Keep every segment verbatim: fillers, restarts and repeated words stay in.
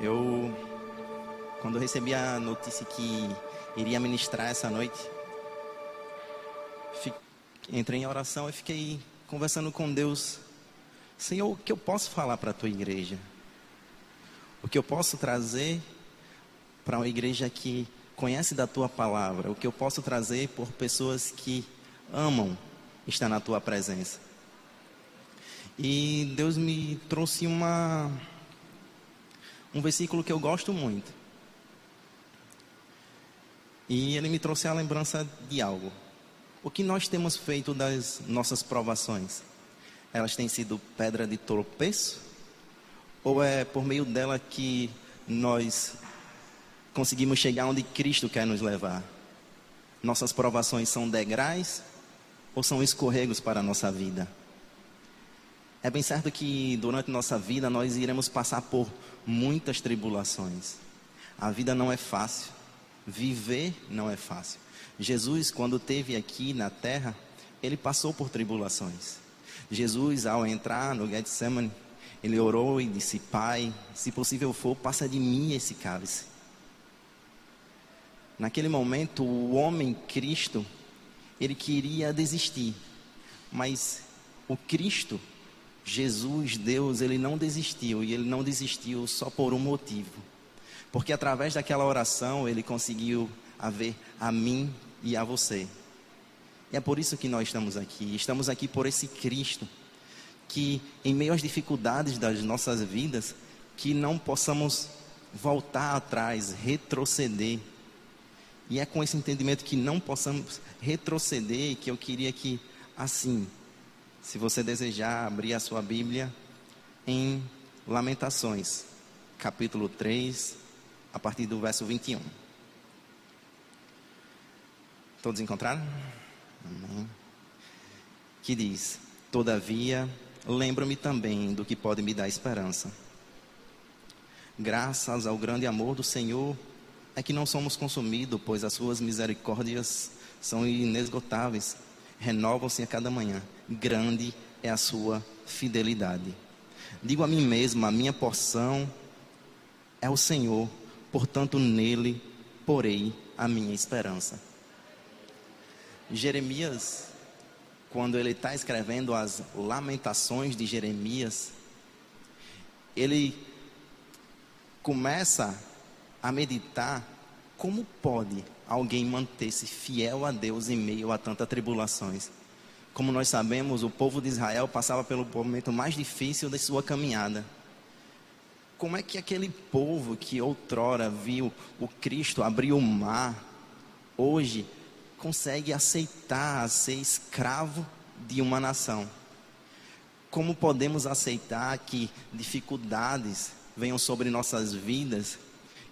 Eu, quando eu recebi a notícia que iria ministrar essa noite, fiquei, entrei em oração e fiquei conversando com Deus. Senhor, o que eu posso falar para a tua igreja? O que eu posso trazer para uma igreja que conhece da tua palavra? O que eu posso trazer por pessoas que amam estar na tua presença? E Deus me trouxe uma... um versículo que eu gosto muito. E ele me trouxe a lembrança de algo. O que nós temos feito das nossas provações? Elas têm sido pedra de tropeço? Ou é por meio dela que nós conseguimos chegar onde Cristo quer nos levar? Nossas provações são degraus ou são escorregos para a nossa vida? É bem certo que durante nossa vida nós iremos passar por muitas tribulações. A vida não é fácil. Viver não é fácil. Jesus, quando esteve aqui na terra, ele passou por tribulações. Jesus, ao entrar no Getsêmani, ele orou e disse: Pai, se possível for, passa de mim esse cálice. Naquele momento, o homem Cristo, ele queria desistir. Mas o Cristo... Jesus, Deus, ele não desistiu, e ele não desistiu só por um motivo. Porque através daquela oração, ele conseguiu haver a mim e a você. E é por isso que nós estamos aqui. Estamos aqui por esse Cristo, que em meio às dificuldades das nossas vidas, que não possamos voltar atrás, retroceder. E é com esse entendimento que não possamos retroceder, que eu queria que assim... Se você desejar abrir a sua Bíblia em Lamentações, capítulo três, a partir do verso vinte e um. Todos encontraram? Amém. Que diz: Todavia, lembro-me também do que pode me dar esperança. Graças ao grande amor do Senhor, é que não somos consumidos, pois as suas misericórdias são inesgotáveis. Renovam-se a cada manhã. Grande é a sua fidelidade. Digo a mim mesmo: a minha porção é o Senhor, portanto nele porei a minha esperança. Jeremias, quando ele está escrevendo as Lamentações de Jeremias, ele começa a meditar como pode alguém manter-se fiel a Deus em meio a tantas tribulações. Como nós sabemos, o povo de Israel passava pelo momento mais difícil de sua caminhada. Como é que aquele povo que outrora viu o Cristo abrir o mar, hoje consegue aceitar ser escravo de uma nação? Como podemos aceitar que dificuldades venham sobre nossas vidas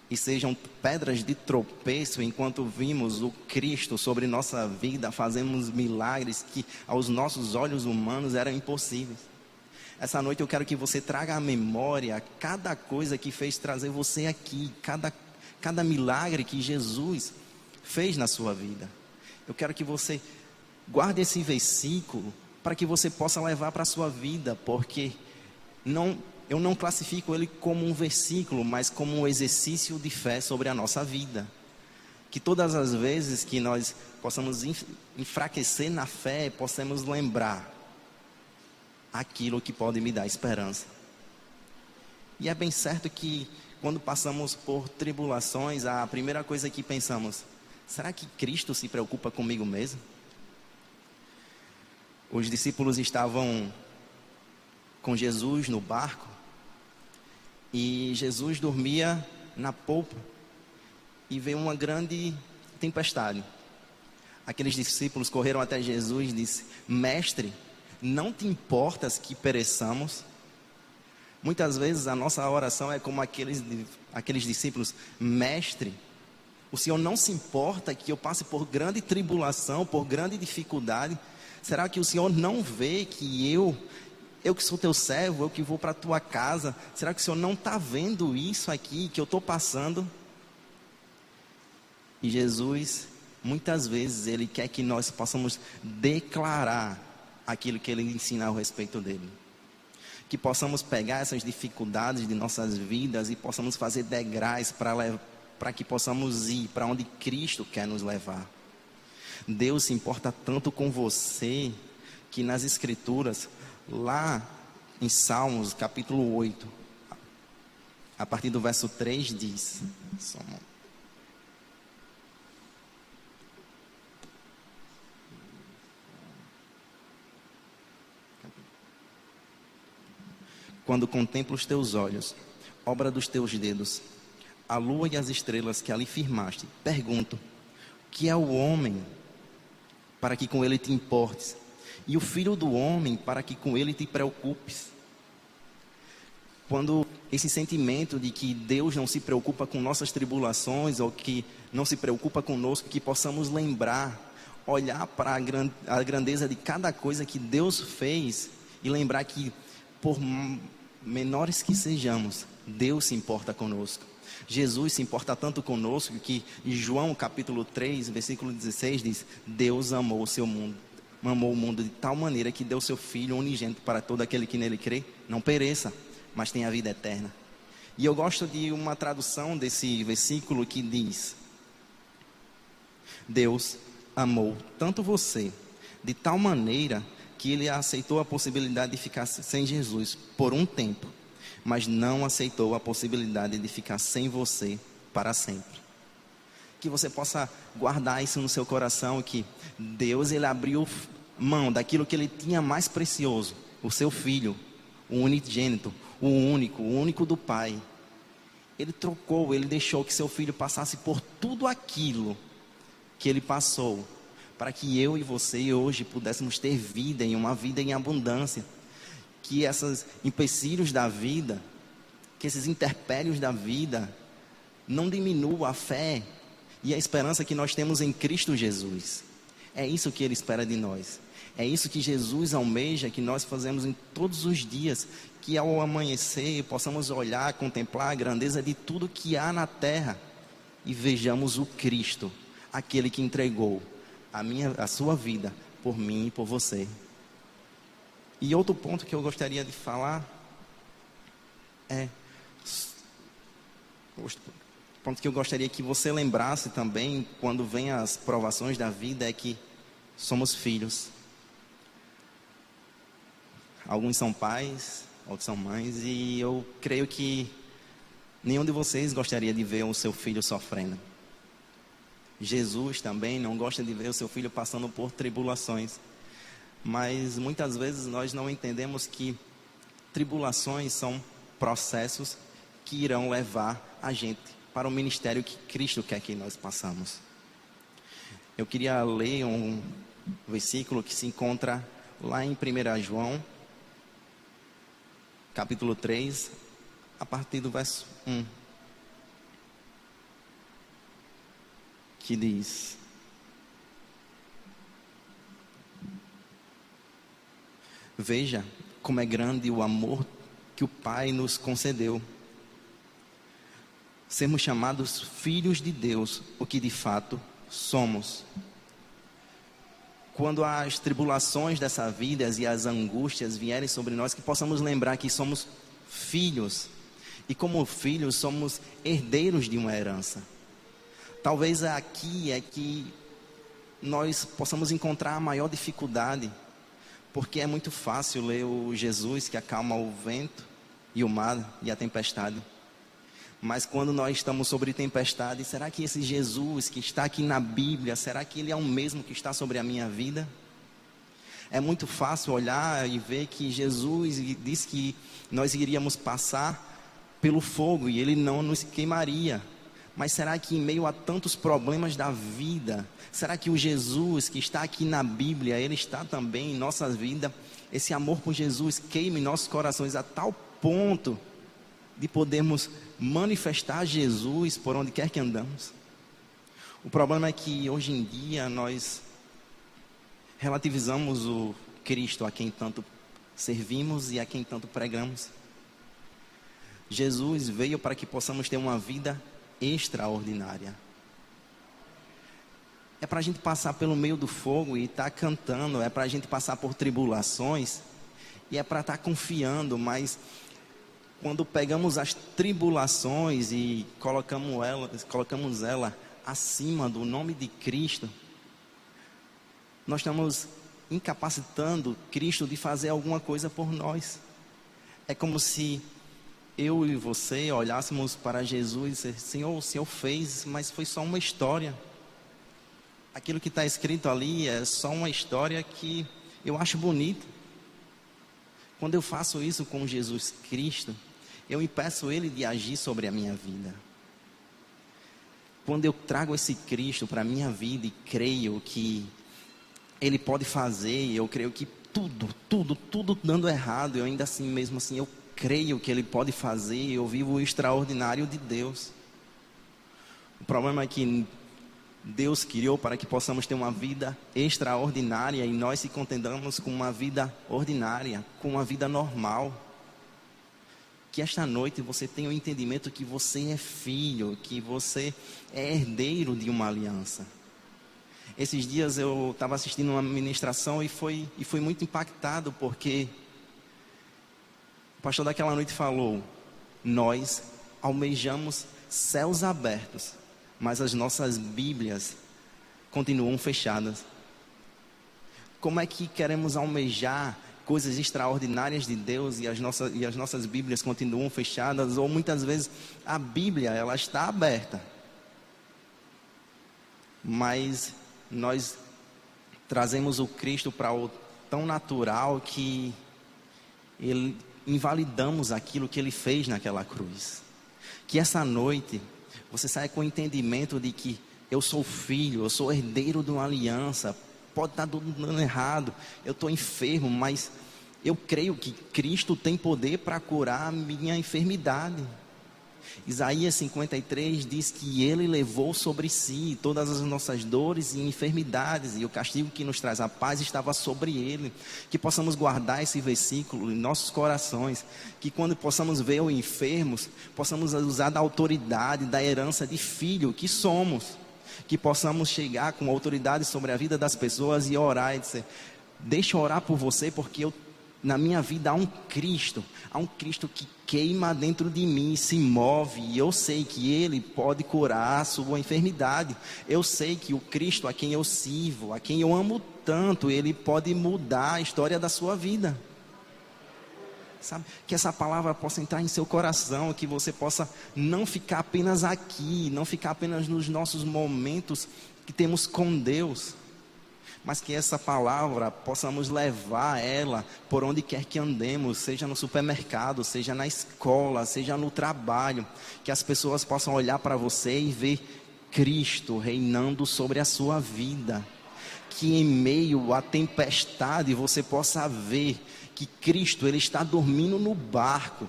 e sejam pedras de tropeço, enquanto vimos o Cristo sobre nossa vida, fazemos milagres que aos nossos olhos humanos eram impossíveis? Essa noite eu quero que você traga à memória cada coisa que fez trazer você aqui, cada, cada milagre que Jesus fez na sua vida. Eu quero que você guarde esse versículo para que você possa levar para a sua vida, porque não... eu não classifico ele como um versículo, mas como um exercício de fé sobre a nossa vida. Que todas as vezes que nós possamos enfraquecer na fé, possamos lembrar aquilo que pode me dar esperança. E é bem certo que quando passamos por tribulações, a primeira coisa que pensamos: será que Cristo se preocupa comigo mesmo? Os discípulos estavam com Jesus no barco, e Jesus dormia na polpa, e veio uma grande tempestade. Aqueles discípulos correram até Jesus e disseram: Mestre, não te importas que pereçamos? Muitas vezes a nossa oração é como aqueles, aqueles discípulos: Mestre, o Senhor não se importa que eu passe por grande tribulação, por grande dificuldade? Será que o Senhor não vê que eu... eu que sou teu servo, eu que vou para a tua casa, será que o Senhor não está vendo isso aqui que eu estou passando? E Jesus, muitas vezes, ele quer que nós possamos declarar aquilo que ele ensina ao respeito dele. que possamos pegar essas dificuldades de nossas vidas e possamos fazer degraus para que possamos ir para onde Cristo quer nos levar. Deus se importa tanto com você, que nas Escrituras, lá em Salmos, capítulo oito, a partir do verso três, diz... Só um... Quando contemplo os teus olhos, obra dos teus dedos, a lua e as estrelas que ali firmaste, pergunto, que é o homem para que com ele te importes? E o filho do homem para que com ele te preocupes? Quando esse sentimento de que Deus não se preocupa com nossas tribulações, ou que não se preocupa conosco, que possamos lembrar, olhar para a grandeza de cada coisa que Deus fez, e lembrar que, por menores que sejamos, Deus se importa conosco. Jesus se importa tanto conosco que João capítulo três, versículo dezesseis diz: Deus amou o seu mundo, amou o mundo de tal maneira que deu seu Filho unigênito para todo aquele que nele crê, não pereça, mas tenha a vida eterna. E eu gosto de uma tradução desse versículo que diz: Deus amou tanto você, de tal maneira que ele aceitou a possibilidade de ficar sem Jesus por um tempo, mas não aceitou a possibilidade de ficar sem você para sempre. Que você possa guardar isso no seu coração, que Deus, ele abriu mão daquilo que ele tinha mais precioso, o seu Filho, o unigênito, o único, o único do Pai. Ele trocou, ele deixou que seu Filho passasse por tudo aquilo que ele passou, para que eu e você hoje pudéssemos ter vida, em uma vida em abundância. Que esses empecilhos da vida, que esses interpélios da vida, não diminuam a fé e a esperança que nós temos em Cristo Jesus. É isso que Ele espera de nós. É isso que Jesus almeja, que nós fazemos em todos os dias, que ao amanhecer possamos olhar, contemplar a grandeza de tudo que há na terra e vejamos o Cristo, aquele que entregou A, minha, a sua vida por mim e por você. E outro ponto que eu gostaria de falar é ponto que eu gostaria que você lembrasse também quando vem as provações da vida, é que somos filhos. Alguns são pais, outros são mães, e eu creio que nenhum de vocês gostaria de ver o seu filho sofrendo. Jesus também não gosta de ver o seu filho passando por tribulações. Mas muitas vezes nós não entendemos que tribulações são processos que irão levar a gente para o ministério que Cristo quer que nós passamos. Eu queria ler um versículo que se encontra lá em primeiro João, capítulo três, a partir do verso um. Que diz: veja como é grande o amor que o Pai nos concedeu, sermos chamados filhos de Deus, o que de fato somos. Quando as tribulações dessa vida e as angústias vierem sobre nós, que possamos lembrar que somos filhos, e como filhos somos herdeiros de uma herança. Talvez aqui é que nós possamos encontrar a maior dificuldade, porque é muito fácil ler o Jesus que acalma o vento e o mar e a tempestade. Mas quando nós estamos sobre tempestade, será que esse Jesus que está aqui na Bíblia, será que ele é o mesmo que está sobre a minha vida? É muito fácil olhar e ver que Jesus diz que nós iríamos passar pelo fogo e ele não nos queimaria. Mas será que em meio a tantos problemas da vida, será que o Jesus que está aqui na Bíblia, ele está também em nossa vida? Esse amor por Jesus queima em nossos corações a tal ponto de podermos manifestar Jesus por onde quer que andamos. O problema é que hoje em dia nós relativizamos o Cristo a quem tanto servimos e a quem tanto pregamos. Jesus veio para que possamos ter uma vida extraordinária. É para a gente passar pelo meio do fogo e estar tá cantando, é para a gente passar por tribulações e é para estar confiando, mas quando pegamos as tribulações e colocamos ela, colocamos ela acima do nome de Cristo, nós estamos incapacitando Cristo de fazer alguma coisa por nós. É como se eu e você olhássemos para Jesus e disser, Senhor, o Senhor fez, mas foi só uma história. Aquilo que está escrito ali é só uma história que eu acho bonita. Quando eu faço isso com Jesus Cristo, eu impeço Ele de agir sobre a minha vida. Quando eu trago esse Cristo para a minha vida e creio que Ele pode fazer, eu creio que tudo, tudo, tudo dando errado, eu ainda assim mesmo assim, eu creio que Ele pode fazer, eu vivo o extraordinário de Deus. O problema é que Deus criou para que possamos ter uma vida extraordinária e nós se contentamos com uma vida ordinária, com uma vida normal. Que esta noite você tenha o entendimento que você é filho, que você é herdeiro de uma aliança. Esses dias eu estava assistindo uma ministração e foi, e fui muito impactado porque o pastor daquela noite falou, nós almejamos céus abertos, mas as nossas Bíblias continuam fechadas. Como é que queremos almejar coisas extraordinárias de Deus e as nossas, e as nossas Bíblias continuam fechadas? Ou muitas vezes a Bíblia ela está aberta, mas nós trazemos o Cristo para o tão natural que ele, invalidamos aquilo que Ele fez naquela cruz. Que essa noite você sai com o entendimento de que eu sou filho, eu sou herdeiro de uma aliança. Pode estar tudo dando errado, eu estou enfermo, mas eu creio que Cristo tem poder para curar a minha enfermidade. Isaías cinquenta e três diz que Ele levou sobre si todas as nossas dores e enfermidades, e o castigo que nos traz a paz estava sobre Ele. Que possamos guardar esse versículo em nossos corações, que quando possamos ver os enfermos, possamos usar da autoridade, da herança de filho que somos, que possamos chegar com autoridade sobre a vida das pessoas e orar e dizer, deixa eu orar por você porque eu na minha vida há um Cristo, há um Cristo que queima dentro de mim, se move, e eu sei que Ele pode curar a sua enfermidade. Eu sei que o Cristo a quem eu sirvo, a quem eu amo tanto, Ele pode mudar a história da sua vida. Sabe? Que essa palavra possa entrar em seu coração, que você possa não ficar apenas aqui, não ficar apenas nos nossos momentos que temos com Deus, mas que essa palavra possamos levar ela por onde quer que andemos, seja no supermercado, seja na escola, seja no trabalho, que as pessoas possam olhar para você e ver Cristo reinando sobre a sua vida, que em meio à tempestade você possa ver que Cristo ele está dormindo no barco,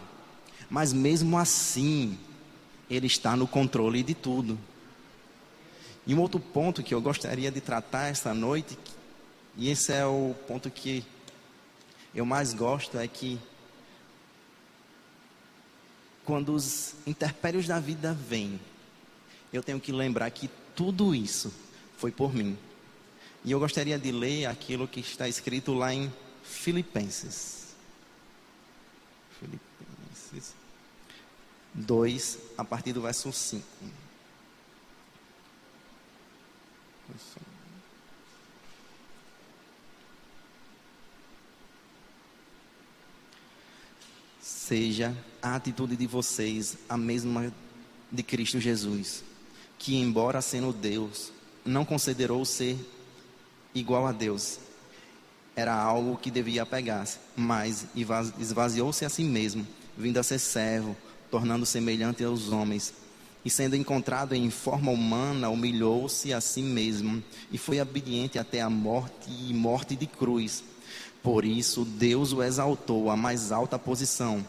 mas mesmo assim Ele está no controle de tudo. E um outro ponto que eu gostaria de tratar esta noite, e esse é o ponto que eu mais gosto, é que quando os intempéries da vida vêm, eu tenho que lembrar que tudo isso foi por mim. E eu gostaria de ler aquilo que está escrito lá em Filipenses. Filipenses dois, a partir do verso cinco. Seja a atitude de vocês a mesma de Cristo Jesus, que embora sendo Deus, não considerou ser igual a Deus, era algo que devia apegar-se, mas esvaziou-se a si mesmo, vindo a ser servo, tornando-se semelhante aos homens. E sendo encontrado em forma humana, humilhou-se a si mesmo e foi obediente até a morte e morte de cruz. Por isso, Deus o exaltou à mais alta posição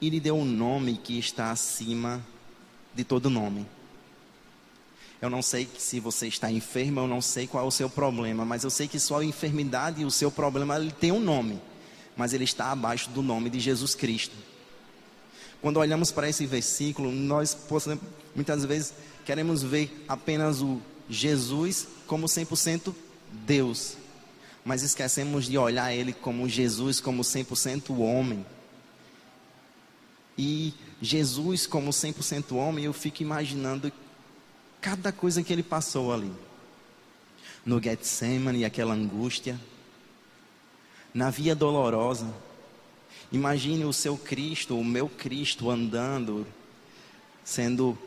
e lhe deu um nome que está acima de todo nome. Eu não sei se você está enfermo, eu não sei qual é o seu problema, mas eu sei que sua enfermidade e o seu problema ele tem um nome, mas ele está abaixo do nome de Jesus Cristo. Quando olhamos para esse versículo, nós muitas vezes queremos ver apenas o Jesus como cem por cento Deus. mas esquecemos de olhar ele como Jesus, como cem por cento homem. E Jesus como cem por cento homem, eu fico imaginando cada coisa que ele passou ali. No Getsêmani, aquela angústia. Na Via Dolorosa. Imagine o seu Cristo, o meu Cristo andando, sendo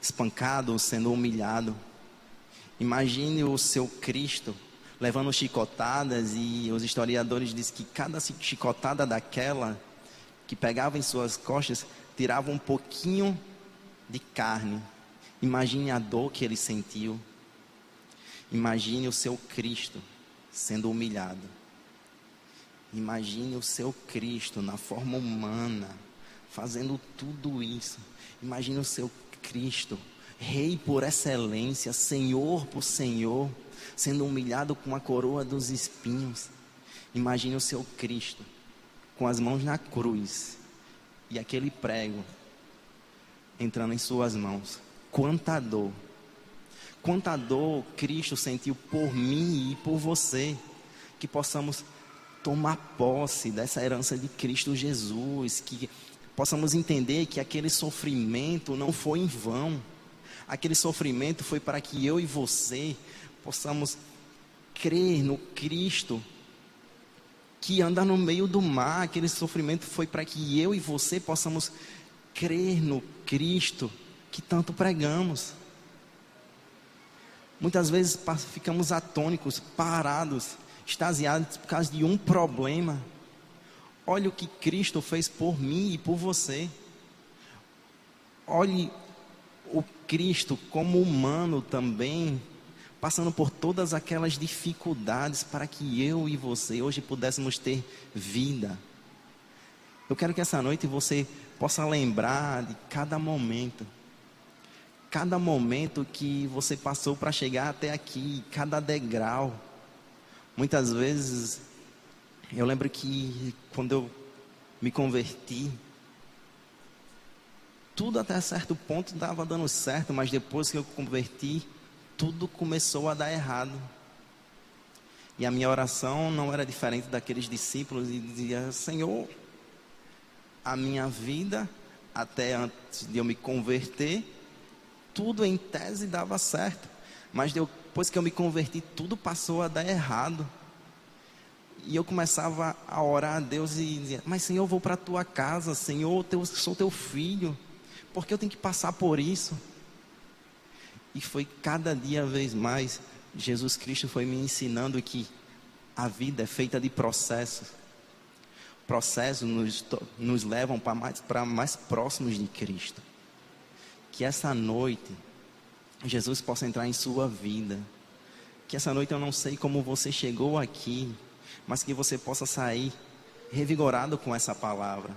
espancado, sendo humilhado. Imagine o seu Cristo levando chicotadas, e os historiadores dizem que cada chicotada daquela que pegava em suas costas tirava um pouquinho de carne. Imagine a dor que ele sentiu. Imagine o seu Cristo sendo humilhado. Imagine o seu Cristo na forma humana, fazendo tudo isso. Imagine o seu Cristo, Rei por excelência, Senhor por Senhor, sendo humilhado com a coroa dos espinhos. Imagine o seu Cristo com as mãos na cruz e aquele prego entrando em suas mãos. Quanta dor! Quanta dor Cristo sentiu por mim e por você, que possamos tomar posse dessa herança de Cristo Jesus, que possamos entender que aquele sofrimento não foi em vão. Aquele sofrimento foi para que eu e você possamos crer no Cristo que anda no meio do mar. Aquele sofrimento foi para que eu e você possamos crer no Cristo que tanto pregamos. Muitas vezes ficamos atônicos, parados, extasiados por causa de um problema. Olha o que Cristo fez por mim e por você. Olhe o Cristo como humano também, passando por todas aquelas dificuldades para que eu e você hoje pudéssemos ter vida. Eu quero que essa noite você possa lembrar de cada momento, cada momento que você passou para chegar até aqui, cada degrau. Muitas vezes, eu lembro que quando eu me converti, tudo até certo ponto estava dando certo, mas depois que eu converti, tudo começou a dar errado. E a minha oração não era diferente daqueles discípulos, e dizia: Senhor, a minha vida, até antes de eu me converter, tudo em tese dava certo, mas deu Depois que eu me converti, tudo passou a dar errado. E eu começava a orar a Deus e dizia: mas Senhor, eu vou para a tua casa, Senhor, eu sou teu filho, por que eu tenho que passar por isso? E foi cada dia vez mais, Jesus Cristo foi me ensinando que a vida é feita de processos. Processos nos, nos levam para mais, para mais próximos de Cristo. Que essa noite Jesus possa entrar em sua vida. Que essa noite, eu não sei como você chegou aqui, mas que você possa sair revigorado com essa palavra.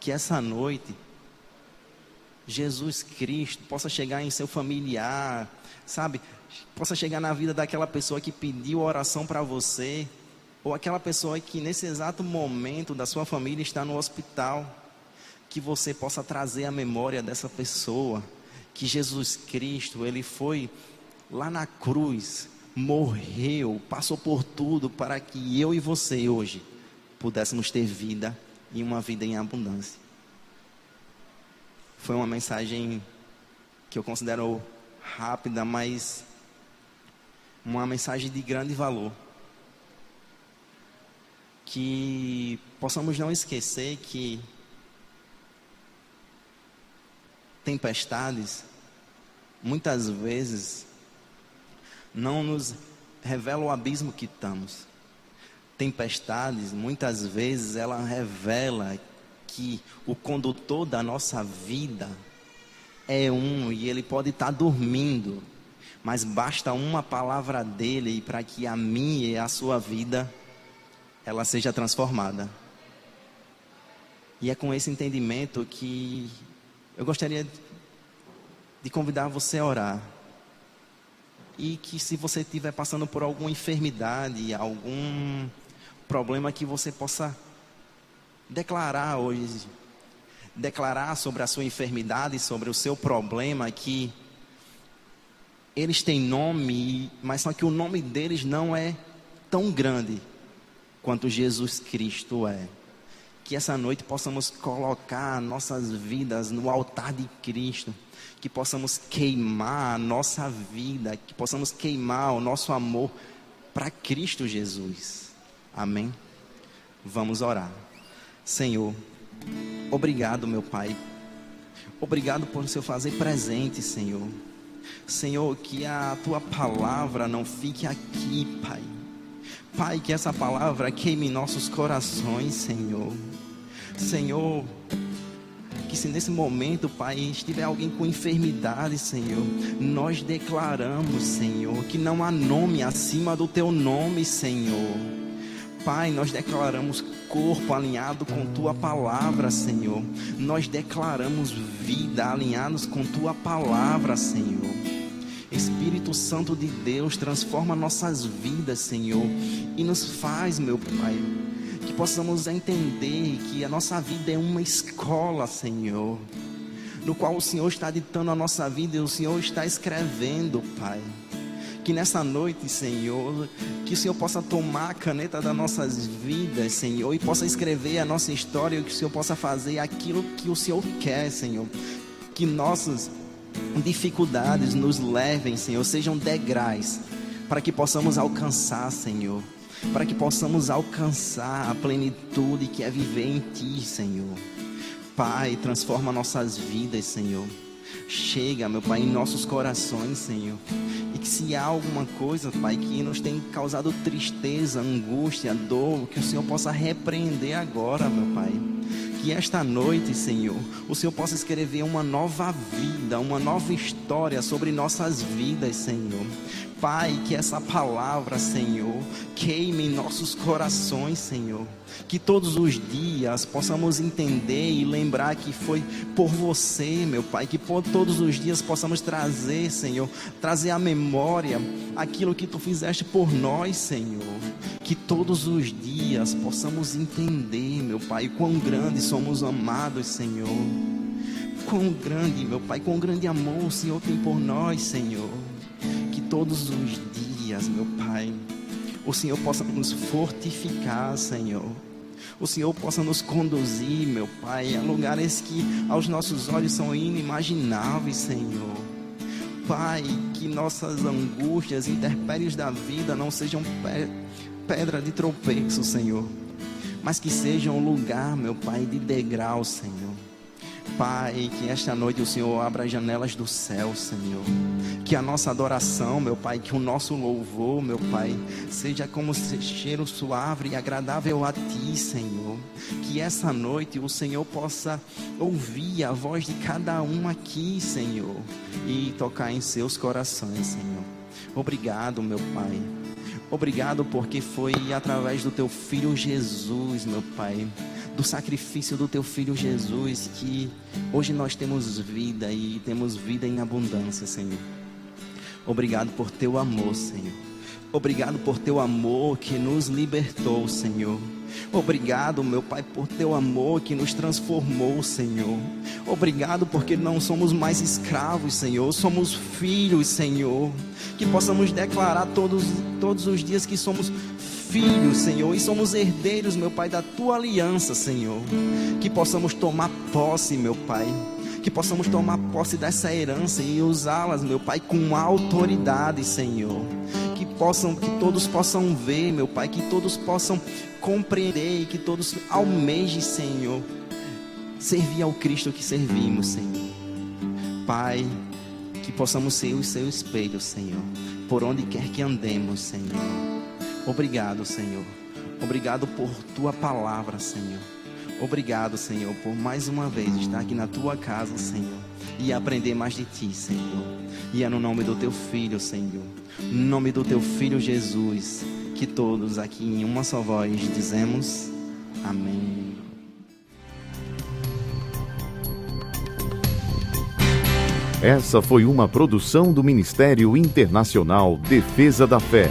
Que essa noite Jesus Cristo possa chegar em seu familiar, sabe? Possa chegar na vida daquela pessoa que pediu oração para você, ou aquela pessoa que nesse exato momento da sua família está no hospital. Que você possa trazer a memória dessa pessoa, que Jesus Cristo, ele foi lá na cruz, morreu, passou por tudo para que eu e você hoje pudéssemos ter vida e uma vida em abundância. Foi uma mensagem que eu considero rápida, mas uma mensagem de grande valor. Que possamos não esquecer que tempestades muitas vezes não nos revela o abismo que estamos. Tempestades muitas vezes ela revela que o condutor da nossa vida é um, e ele pode estar dormindo, mas basta uma palavra dele para que a minha e a sua vida ela seja transformada. E é com esse entendimento que eu gostaria de convidar você a orar. E que se você estiver passando por alguma enfermidade, algum problema, que você possa declarar hoje. Declarar sobre a sua enfermidade, sobre o seu problema, que eles têm nome, mas só que o nome deles não é tão grande quanto Jesus Cristo é. Que essa noite possamos colocar nossas vidas no altar de Cristo. Que possamos queimar a nossa vida. Que possamos queimar o nosso amor para Cristo Jesus. Amém? Vamos orar. Senhor, obrigado, meu Pai. Obrigado por o Senhor fazer presente, Senhor. Senhor, que a Tua palavra não fique aqui, Pai. Pai, que essa palavra queime nossos corações, Senhor. Senhor, que se nesse momento, Pai, estiver alguém com enfermidade, Senhor, nós declaramos, Senhor, que não há nome acima do Teu nome, Senhor. Pai, nós declaramos corpo alinhado com Tua palavra, Senhor. Nós declaramos vida alinhados com Tua palavra, Senhor. Espírito Santo de Deus, transforma nossas vidas, Senhor, e nos faz, meu Pai, que possamos entender que a nossa vida é uma escola, Senhor, no qual o Senhor está ditando a nossa vida e o Senhor está escrevendo, Pai. Que nessa noite, Senhor, que o Senhor possa tomar a caneta das nossas vidas, Senhor, e possa escrever a nossa história, e que o Senhor possa fazer aquilo que o Senhor quer, Senhor. Que nossas dificuldades nos levem, Senhor, sejam degraus para que possamos alcançar, Senhor, para que possamos alcançar a plenitude que é viver em Ti, Senhor. Pai, transforma nossas vidas, Senhor. Chega, meu Pai, em nossos corações, Senhor. E que se há alguma coisa, Pai, que nos tem causado tristeza, angústia, dor, que o Senhor possa repreender agora, meu Pai. Que esta noite, Senhor, o Senhor possa escrever uma nova vida, uma nova história sobre nossas vidas, Senhor. Pai, que essa palavra, Senhor, queime em nossos corações, Senhor. Que todos os dias possamos entender e lembrar que foi por você, meu Pai. Que por todos os dias possamos trazer, Senhor, trazer à memória aquilo que Tu fizeste por nós, Senhor. Que todos os dias possamos entender, meu Pai, quão grande somos amados, Senhor. Quão grande, meu Pai, quão grande amor o Senhor tem por nós, Senhor. Que todos os dias, meu Pai, o Senhor possa nos fortificar, Senhor. O Senhor possa nos conduzir, meu Pai, a lugares que aos nossos olhos são inimagináveis, Senhor. Pai, que nossas angústias, intempéries da vida não sejam pedra de tropeço, Senhor, mas que sejam um lugar, meu Pai, de degrau, Senhor. Pai, que esta noite o Senhor abra as janelas do céu, Senhor. Que a nossa adoração, meu Pai, que o nosso louvor, meu Pai, seja como cheiro suave e agradável a Ti, Senhor. Que essa noite o Senhor possa ouvir a voz de cada um aqui, Senhor, e tocar em seus corações, Senhor. Obrigado, meu Pai. Obrigado porque foi através do Teu Filho Jesus, meu Pai, do sacrifício do Teu Filho Jesus, que hoje nós temos vida e temos vida em abundância, Senhor. Obrigado por Teu amor, Senhor. Obrigado por Teu amor que nos libertou, Senhor. Obrigado, meu Pai, por Teu amor que nos transformou, Senhor. Obrigado porque não somos mais escravos, Senhor, somos filhos, Senhor. Que possamos declarar todos, todos os dias que somos filhos, Senhor, e somos herdeiros, meu Pai, da Tua aliança, Senhor. Que possamos tomar posse, meu Pai. Que possamos tomar posse dessa herança e usá-las, meu Pai, com autoridade, Senhor. Que possam, que todos possam ver, meu Pai, que todos possam compreender e que todos almejem, Senhor, servir ao Cristo que servimos, Senhor. Pai, que possamos ser o Seu espelho, Senhor, por onde quer que andemos, Senhor. Obrigado, Senhor. Obrigado por Tua palavra, Senhor. Obrigado, Senhor, por mais uma vez estar aqui na Tua casa, Senhor, e aprender mais de Ti, Senhor. E é no nome do Teu Filho, Senhor, no nome do Teu Filho Jesus, que todos aqui em uma só voz dizemos amém. Essa foi uma produção do Ministério Internacional Defesa da Fé,